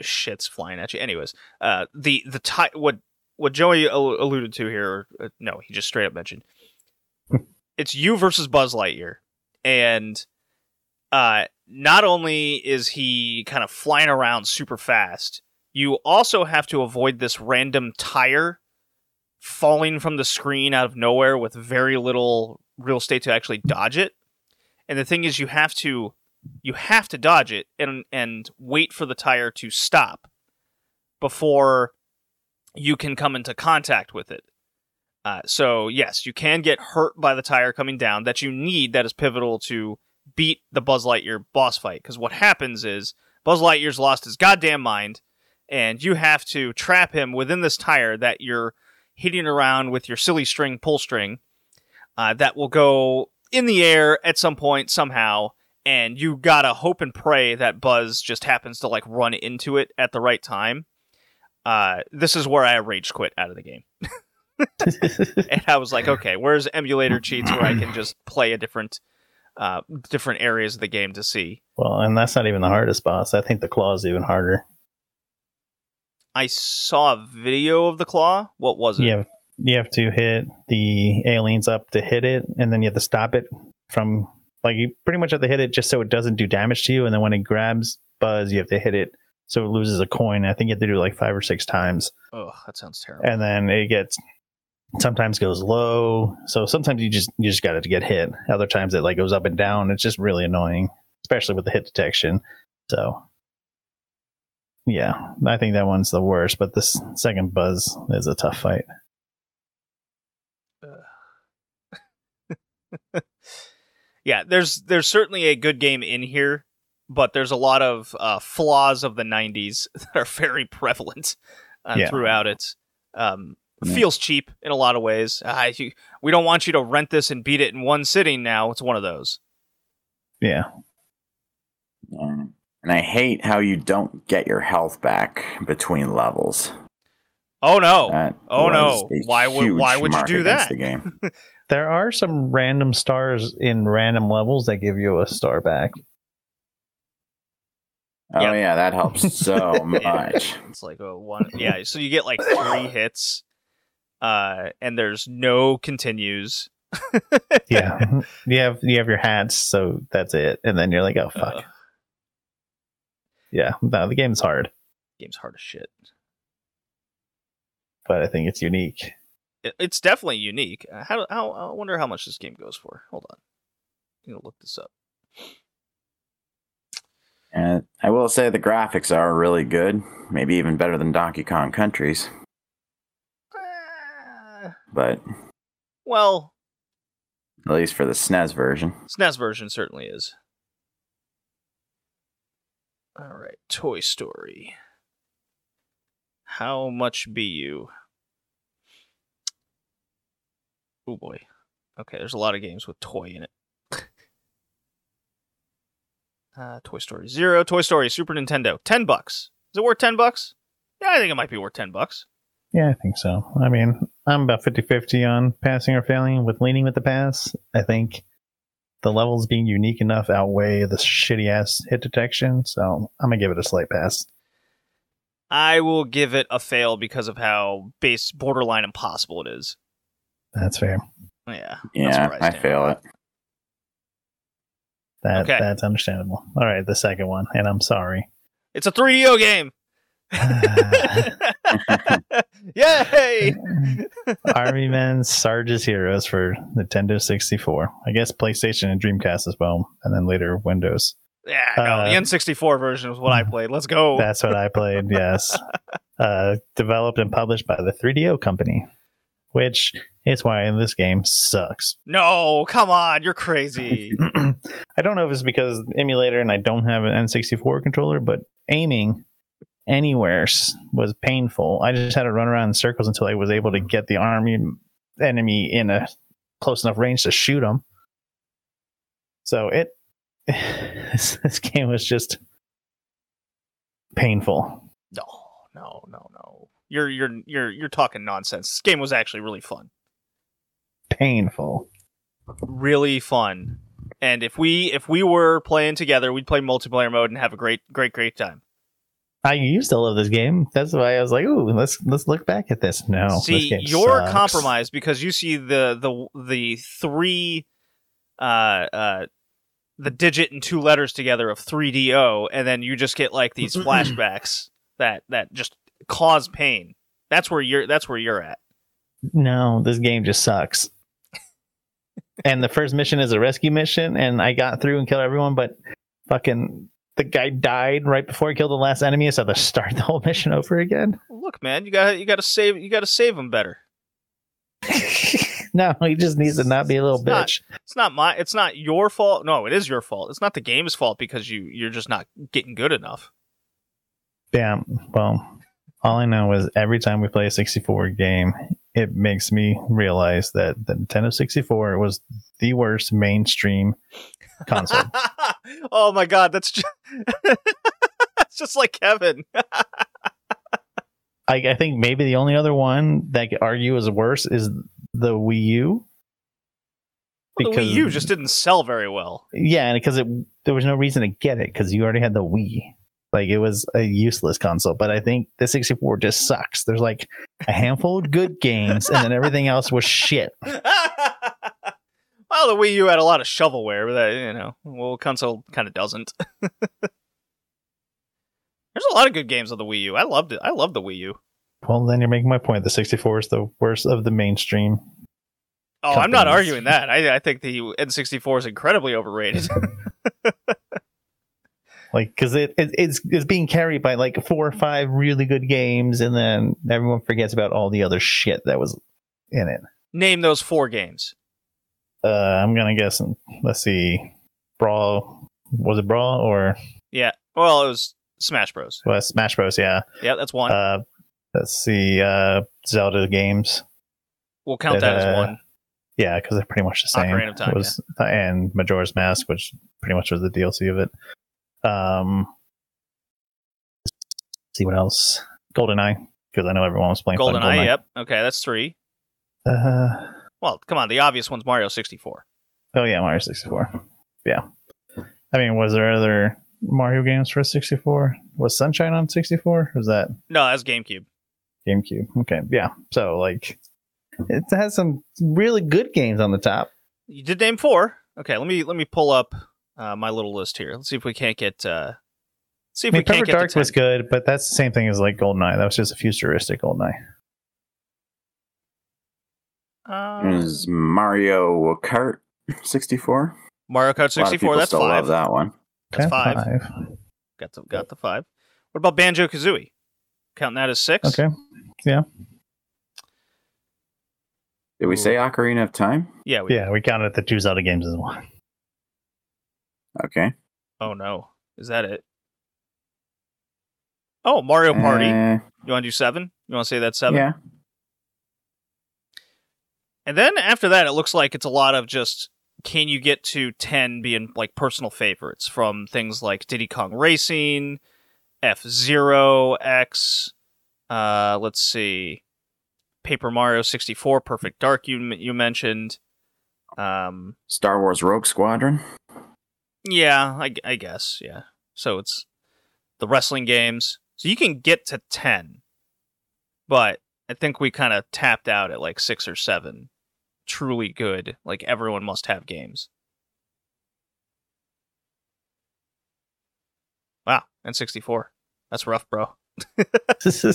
shits flying at you. Anyways, uh, the the ti- what what Joey al- alluded to here, uh, no, he just straight up mentioned, it's you versus Buzz Lightyear, and uh, not only is he kind of flying around super fast. You also have to avoid this random tire falling from the screen out of nowhere with very little real estate to actually dodge it. And the thing is, you have to you have to dodge it and and wait for the tire to stop before you can come into contact with it. Uh, so, yes, you can get hurt by the tire coming down that you need. That is pivotal to beat the Buzz Lightyear boss fight. Because what happens is Buzz Lightyear's lost his goddamn mind. and you have to trap him within this tire that you're hitting around with your silly string pull string uh, that will go in the air at some point somehow, and you gotta hope and pray that Buzz just happens to like run into it at the right time. Uh, this is where I rage quit out of the game. And I was like, okay, where's emulator cheats where I can just play a different uh, different areas of the game to see? Well, and that's not even the hardest boss. I think the claw is even harder. I saw a video of the claw. What was it? Yeah, you have to hit the aliens up to hit it, and then you have to stop it from, like, you pretty much have to hit it just so it doesn't do damage to you, and then when it grabs Buzz, you have to hit it so it loses a coin. I think you have to do it like five or six times. Oh, that sounds terrible. And then it gets, sometimes goes low, so sometimes you just you just got to get hit. Other times it like goes up and down. It's just really annoying, especially with the hit detection. So, yeah, I think that one's the worst, but this second Buzz is a tough fight. Uh. Yeah, there's there's certainly a good game in here, but there's a lot of uh, flaws of the nineties that are very prevalent uh, yeah. throughout it. Um, yeah. Feels cheap in a lot of ways. Uh, you, we don't want you to rent this and beat it in one sitting now. It's one of those. Yeah. And I hate how you don't get your health back between levels. Oh, no. That oh, no. Why would, why would you do that? The game. There are some random stars in random levels that give you a star back. Oh yep. Yeah, that helps so much. It's like a one, yeah. So you get like three hits, uh, and there's no continues. Yeah, you have you have your hats, so that's it, and then you're like, oh fuck. Uh, yeah, no, the game's hard. Game's hard as shit. But I think it's unique. It, it's definitely unique. Uh, how, how I wonder how much this game goes for. Hold on, I'm gonna look this up. And I will say the graphics are really good, maybe even better than Donkey Kong Country's. Uh, but well, at least for the S N E S version. S N E S version certainly is. All right, Toy Story. How much be you? Oh boy. Okay, there's a lot of games with toy in it. Uh, Toy Story Zero, Toy Story Super Nintendo, ten bucks. Is it worth ten bucks? Yeah, I think it might be worth ten bucks. Yeah, I think so. I mean, I'm about fifty-fifty on passing or failing with leaning with the pass. I think the levels being unique enough outweigh the shitty ass hit detection, so I'm gonna give it a slight pass. I will give it a fail because of how base borderline impossible it is. That's fair. Yeah. Yeah, I fail it. That, okay. That's understandable. All right, the second one, and I'm sorry. It's a three D O game! Yay! Army Men: Sarge's Heroes for Nintendo sixty-four. I guess PlayStation and Dreamcast as well, and then later Windows. Yeah, no, uh, the N sixty-four version is what I played. Let's go! That's what I played, yes. Uh, developed and published by the three D O company, which is why this game sucks. No, come on, you're crazy. I don't know if it's because emulator and I don't have an N sixty-four controller, but aiming anywhere was painful. I just had to run around in circles until I was able to get the army enemy in a close enough range to shoot them. So it this game was just painful. No, no, no, no. You're you're you're you're talking nonsense. This game was actually really fun. Painful. Really fun. And if we if we were playing together, we'd play multiplayer mode and have a great great great time. I used to love this game. That's why I was like, "Ooh, let's let's look back at this." No, see, this game you're sucks. Compromised because you see the the the three uh uh the digit and two letters together of three D O, and then you just get like these flashbacks that that just cause pain. That's where you're. That's where you're at. No, this game just sucks. And the first mission is a rescue mission, and I got through and killed everyone, but fucking the guy died right before he killed the last enemy, so I had to start the whole mission over again. Look, man, you got you got to save you got to save him better. No, he just needs to not be a little it's bitch. Not, it's not my. It's not your fault. No, it is your fault. It's not the game's fault because you you're just not getting good enough. Damn. Well. All I know is every time we play a sixty-four game, it makes me realize that the Nintendo sixty-four was the worst mainstream console. Oh my God, that's just, that's just like Kevin. I, I think maybe the only other one that I could argue is worse is the Wii U. Well, because the Wii U just didn't sell very well. Yeah, and because it, there was no reason to get it because you already had the Wii. Like, it was a useless console. But I think the sixty-four just sucks. There's like a handful of good games, and then everything else was shit. Well, the Wii U had a lot of shovelware, but that, you know, well, console kind of doesn't. There's a lot of good games on the Wii U. I loved it. I loved the Wii U. Well, then you're making my point. The sixty-four is the worst of the mainstream. Oh, companies. I'm not arguing that. I, I think the N sixty-four is incredibly overrated. Like, because it, it it's it's being carried by like four or five really good games, and then everyone forgets about all the other shit that was in it. Name those four games. Uh, I'm gonna guess. Let's see, Brawl was it Brawl or yeah? Well, it was Smash Bros. Well, Smash Bros. Yeah, yeah, that's one. Uh, let's see, uh, Zelda games. We'll count that, that as uh, one. Yeah, because they're pretty much the same. Ocarina of Time, it was, yeah. And Majora's Mask, which pretty much was the D L C of it. Um, let's see what else. GoldenEye, because I know everyone was playing. GoldenEye, GoldenEye. Yep. Okay, that's three. Uh, well, come on. The obvious one's Mario sixty-four. Oh yeah, Mario sixty-four. Yeah. I mean, was there other Mario games for sixty-four? Was Sunshine on sixty-four? Was that? No, that's GameCube. GameCube. Okay. Yeah. So like, it has some really good games on the top. You did name four. Okay. Let me let me pull up. Uh, my little list here. Let's see if we can't get. Uh, see if I mean, we can't Perfect get. Perfect Dark was good, but that's the same thing as like GoldenEye. That was just a futuristic GoldenEye. Um, is Mario Kart sixty-four? Mario Kart sixty-four. That's still five. Love that one. That's five. five. Got the got the five. What about Banjo Kazooie? Counting that as six. Okay. Yeah. Did we Ooh. say Ocarina of Time? Yeah. We yeah, did. We counted the two Zelda games as one. Okay. Oh no. Is that it? Oh, Mario Party. Uh, you want to do seven? You want to say that's seven? Yeah. And then after that, it looks like it's a lot of just, can you get to ten being like personal favorites from things like Diddy Kong Racing, F-Zero, X, uh, let's see, Paper Mario sixty-four, Perfect Dark you you mentioned. Um, Star Wars Rogue Squadron. Yeah, I, I guess, yeah. So it's the wrestling games. So you can get to ten, but I think we kind of tapped out at like six or seven. Truly good, like everyone must have games. Wow, N sixty-four. That's rough, bro. So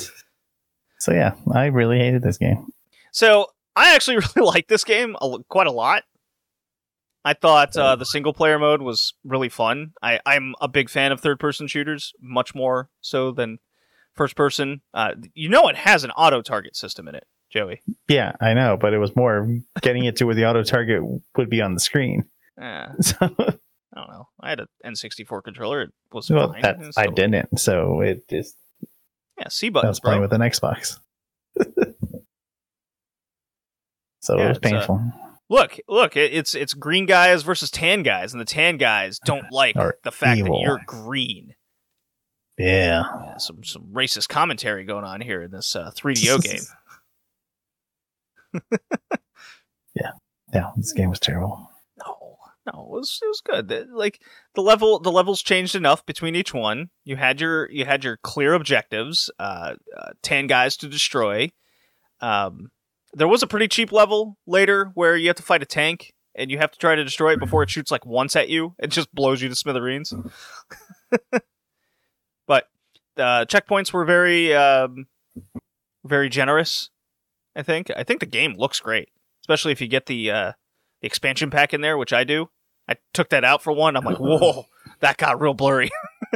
yeah, I really hated this game. So I actually really like this game a, quite a lot. I thought uh, the single-player mode was really fun. I, I'm a big fan of third-person shooters, much more so than first-person. Uh, you know it has an auto-target system in it, Joey. Yeah, I know, but it was more getting it to where the auto-target would be on the screen. Uh, so, I don't know. I had an N sixty-four controller. It was well, fine. That, so, I didn't, so it just... Yeah, C buttons, I was playing bro. with an Xbox. So yeah, it was painful. Uh, Look, look, it's it's green guys versus tan guys, and the tan guys don't like the fact evil. that you're green. Yeah. yeah. Some some racist commentary going on here in this uh, three D O game. yeah. Yeah, this game was terrible. No, no, it was it was good. Like the level the levels changed enough between each one. You had your you had your clear objectives, uh, uh, tan guys to destroy. Um There was a pretty cheap level later where you have to fight a tank and you have to try to destroy it before it shoots like once at you and just blows you to smithereens. But uh, checkpoints were very, um, very generous. I think. I think the game looks great, especially if you get the uh, the expansion pack in there, which I do. I took that out for one. I'm like, whoa, that got real blurry,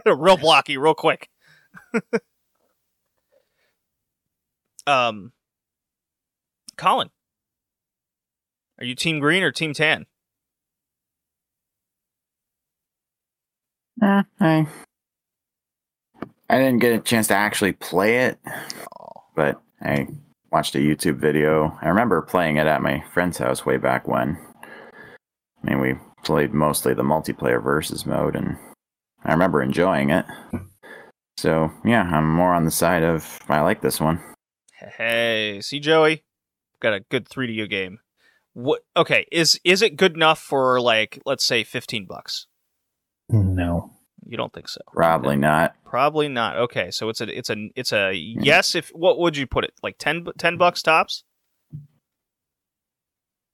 real blocky, real quick. um. Colin, are you Team Green or Team Tan? Uh, I I didn't get a chance to actually play it, but I watched a YouTube video. I remember playing it at my friend's house way back when. I mean, we played mostly the multiplayer versus mode, and I remember enjoying it. So, yeah, I'm more on the side of, I like this one. Hey, see, Joey? Got a good three D O game. What? Okay, is is it good enough for, like, let's say fifteen bucks? No. You don't think so? Probably not. Probably not. Okay, so it's a it's a it's a yes. If what would you put it like ten bucks tops?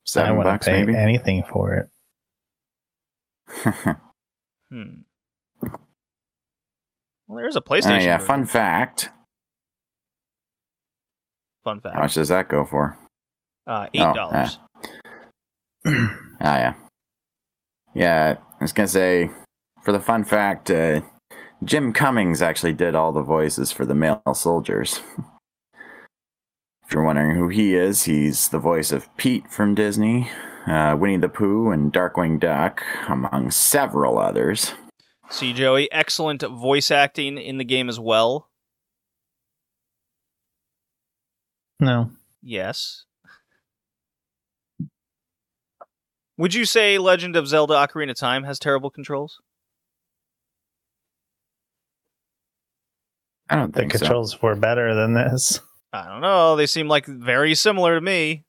Seven I wouldn't bucks, pay maybe anything for it. hmm. Well, there's a PlayStation. Uh, yeah. Version. Fun fact. Fun fact. How much does that go for? Uh, Eight dollars. Oh, uh, oh yeah. Yeah, I was gonna say. For the fun fact, uh, Jim Cummings actually did all the voices for the male soldiers. If you're wondering who he is, he's the voice of Pete from Disney, uh, Winnie the Pooh, and Darkwing Duck, among several others. See, Joey, excellent voice acting in the game as well. No. Yes. Would you say Legend of Zelda Ocarina of Time has terrible controls? I don't think the controls so. were better than this. I don't know. They seem like very similar to me.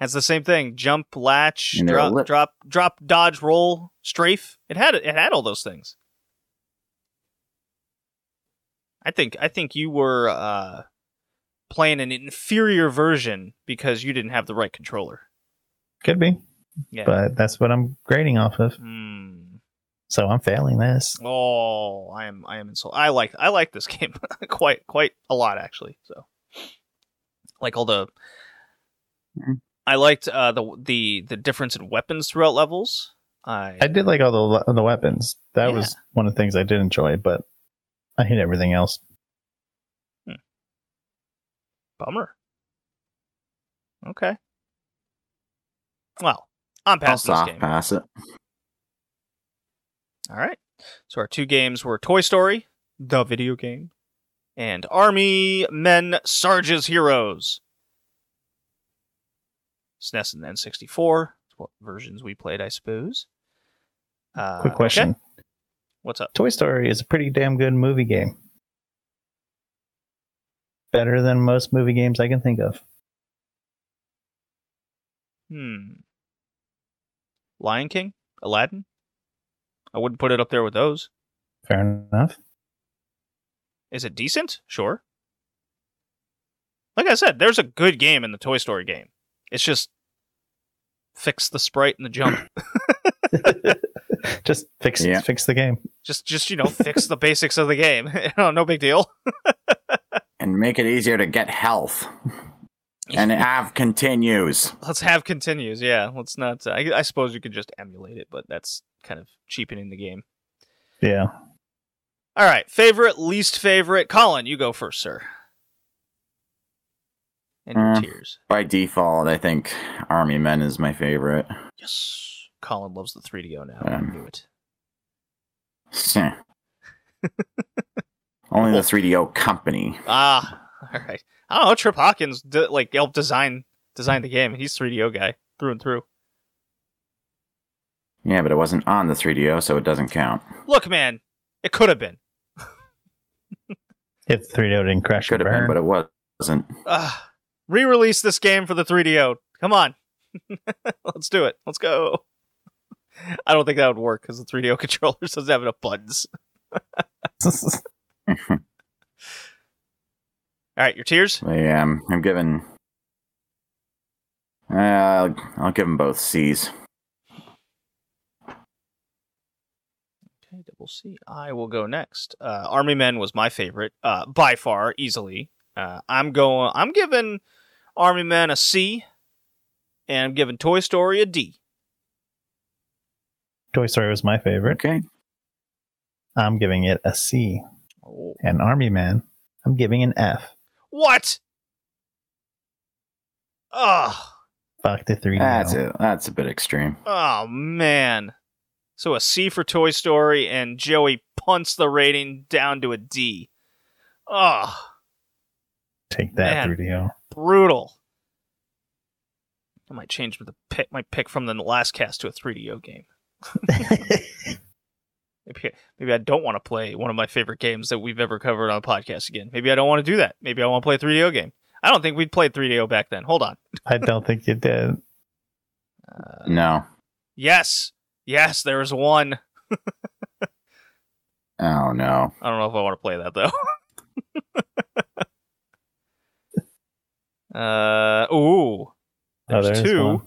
That's the same thing: jump, latch, drop, li- drop, drop, dodge, roll, strafe. It had it had all those things. I think I think you were uh, playing an inferior version because you didn't have the right controller. Could be, yeah. But that's what I'm grading off of. Mm. So I'm failing this. Oh, I am. I am insulted. I like. I like this game quite, quite a lot actually. So, like all the, mm. I liked uh, the the the difference in weapons throughout levels. I I did like all the the weapons. That yeah. was one of the things I did enjoy, but I hate everything else. Hmm. Bummer. Okay. Well, I'm passing this game. Pass it. All right. So our two games were Toy Story, the video game, and Army Men: Sarge's Heroes. S N E S and N sixty-four. That's what versions we played, I suppose. Uh, Quick question. Okay. What's up? Toy Story is a pretty damn good movie game. Better than most movie games I can think of. Hmm. Lion King? Aladdin? I wouldn't put it up there with those. Fair enough. Is it decent? Sure. Like I said, there's a good game in the Toy Story game. It's just fix the sprite and the jump. just fix yeah. fix the game. Just just you know, fix the basics of the game. Oh, no big deal. And make it easier to get health. And have continues. Let's have continues, yeah. Let's not... Uh, I, I suppose you could just emulate it, but that's kind of cheapening the game. Yeah. All right, favorite, least favorite. Colin, you go first, sir. And your uh, tears. By default, I think Army Men is my favorite. Yes. Colin loves the three D O now. Um, I knew it. Only the three D O company. Ah, all right. I don't know, Trip Hawkins like helped design design the game. He's a three D O guy through and through. Yeah, but it wasn't on the three D O, so it doesn't count. Look, man, it could have been. If three D O didn't crash and burn. Could have been, but it wasn't. Uh, re-release this game for the three D O. Come on. Let's do it. Let's go. I don't think that would work, because the three D O controllers doesn't have enough buttons. All right, your tears? Yeah, I'm, I'm giving... Uh, I'll, I'll give them both C's. Okay, double C. I will go next. Uh, Army Men was my favorite, uh, by far, easily. Uh, I'm going. I'm giving Army Men a C, and I'm giving Toy Story a D. Toy Story was my favorite. Okay. I'm giving it a C. Oh. And Army Men, I'm giving an F. What? Oh, fuck the three D O. That's a, that's a bit extreme. Oh, man. So a C for Toy Story, and Joey punts the rating down to a D. Ugh. Take that, man, three D O. Brutal. I might change the pick, my pick from the last cast to a three D O game. maybe, maybe I don't want to play one of my favorite games that we've ever covered on a podcast again. Maybe I don't want to do that. Maybe I want to play a three D O game. I don't think we played three D O back then. Hold on. I don't think you did. Uh, no. Yes. Yes, there was one. Oh, no. I don't know if I want to play that, though. uh, ooh. There's, oh, there's two. One.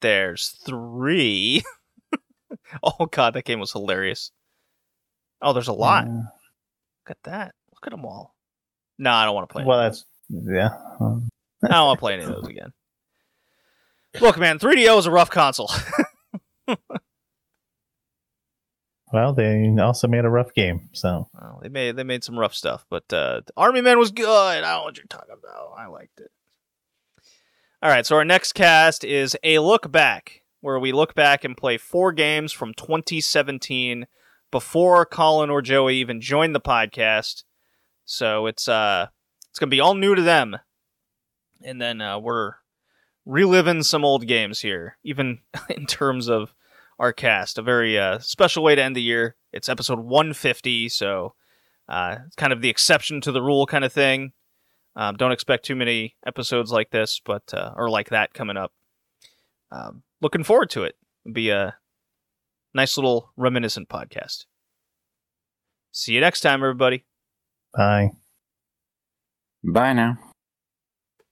There's three. Oh, God, that game was hilarious. Oh, there's a lot. Yeah. Look at that. Look at them all. No, I don't want to play. Well, that's... Yeah. Um, I don't want to play any of those again. Look, man, three D O is a rough console. Well, they also made a rough game, so well, they made they made some rough stuff. But uh, Army Men was good. I don't know what you're talking about. I liked it. All right, so our next cast is a look back, where we look back and play four games from twenty seventeen before Colin or Joey even joined the podcast. So it's uh, it's gonna be all new to them, and then uh, we're reliving some old games here, even in terms of our cast. A very uh, special way to end the year. It's episode one fifty, so uh, it's kind of the exception to the rule kind of thing. Um, don't expect too many episodes like this, but uh, or like that coming up. Um, looking forward to it. It'll be a nice little reminiscent podcast. See you next time, everybody. Bye. Bye now.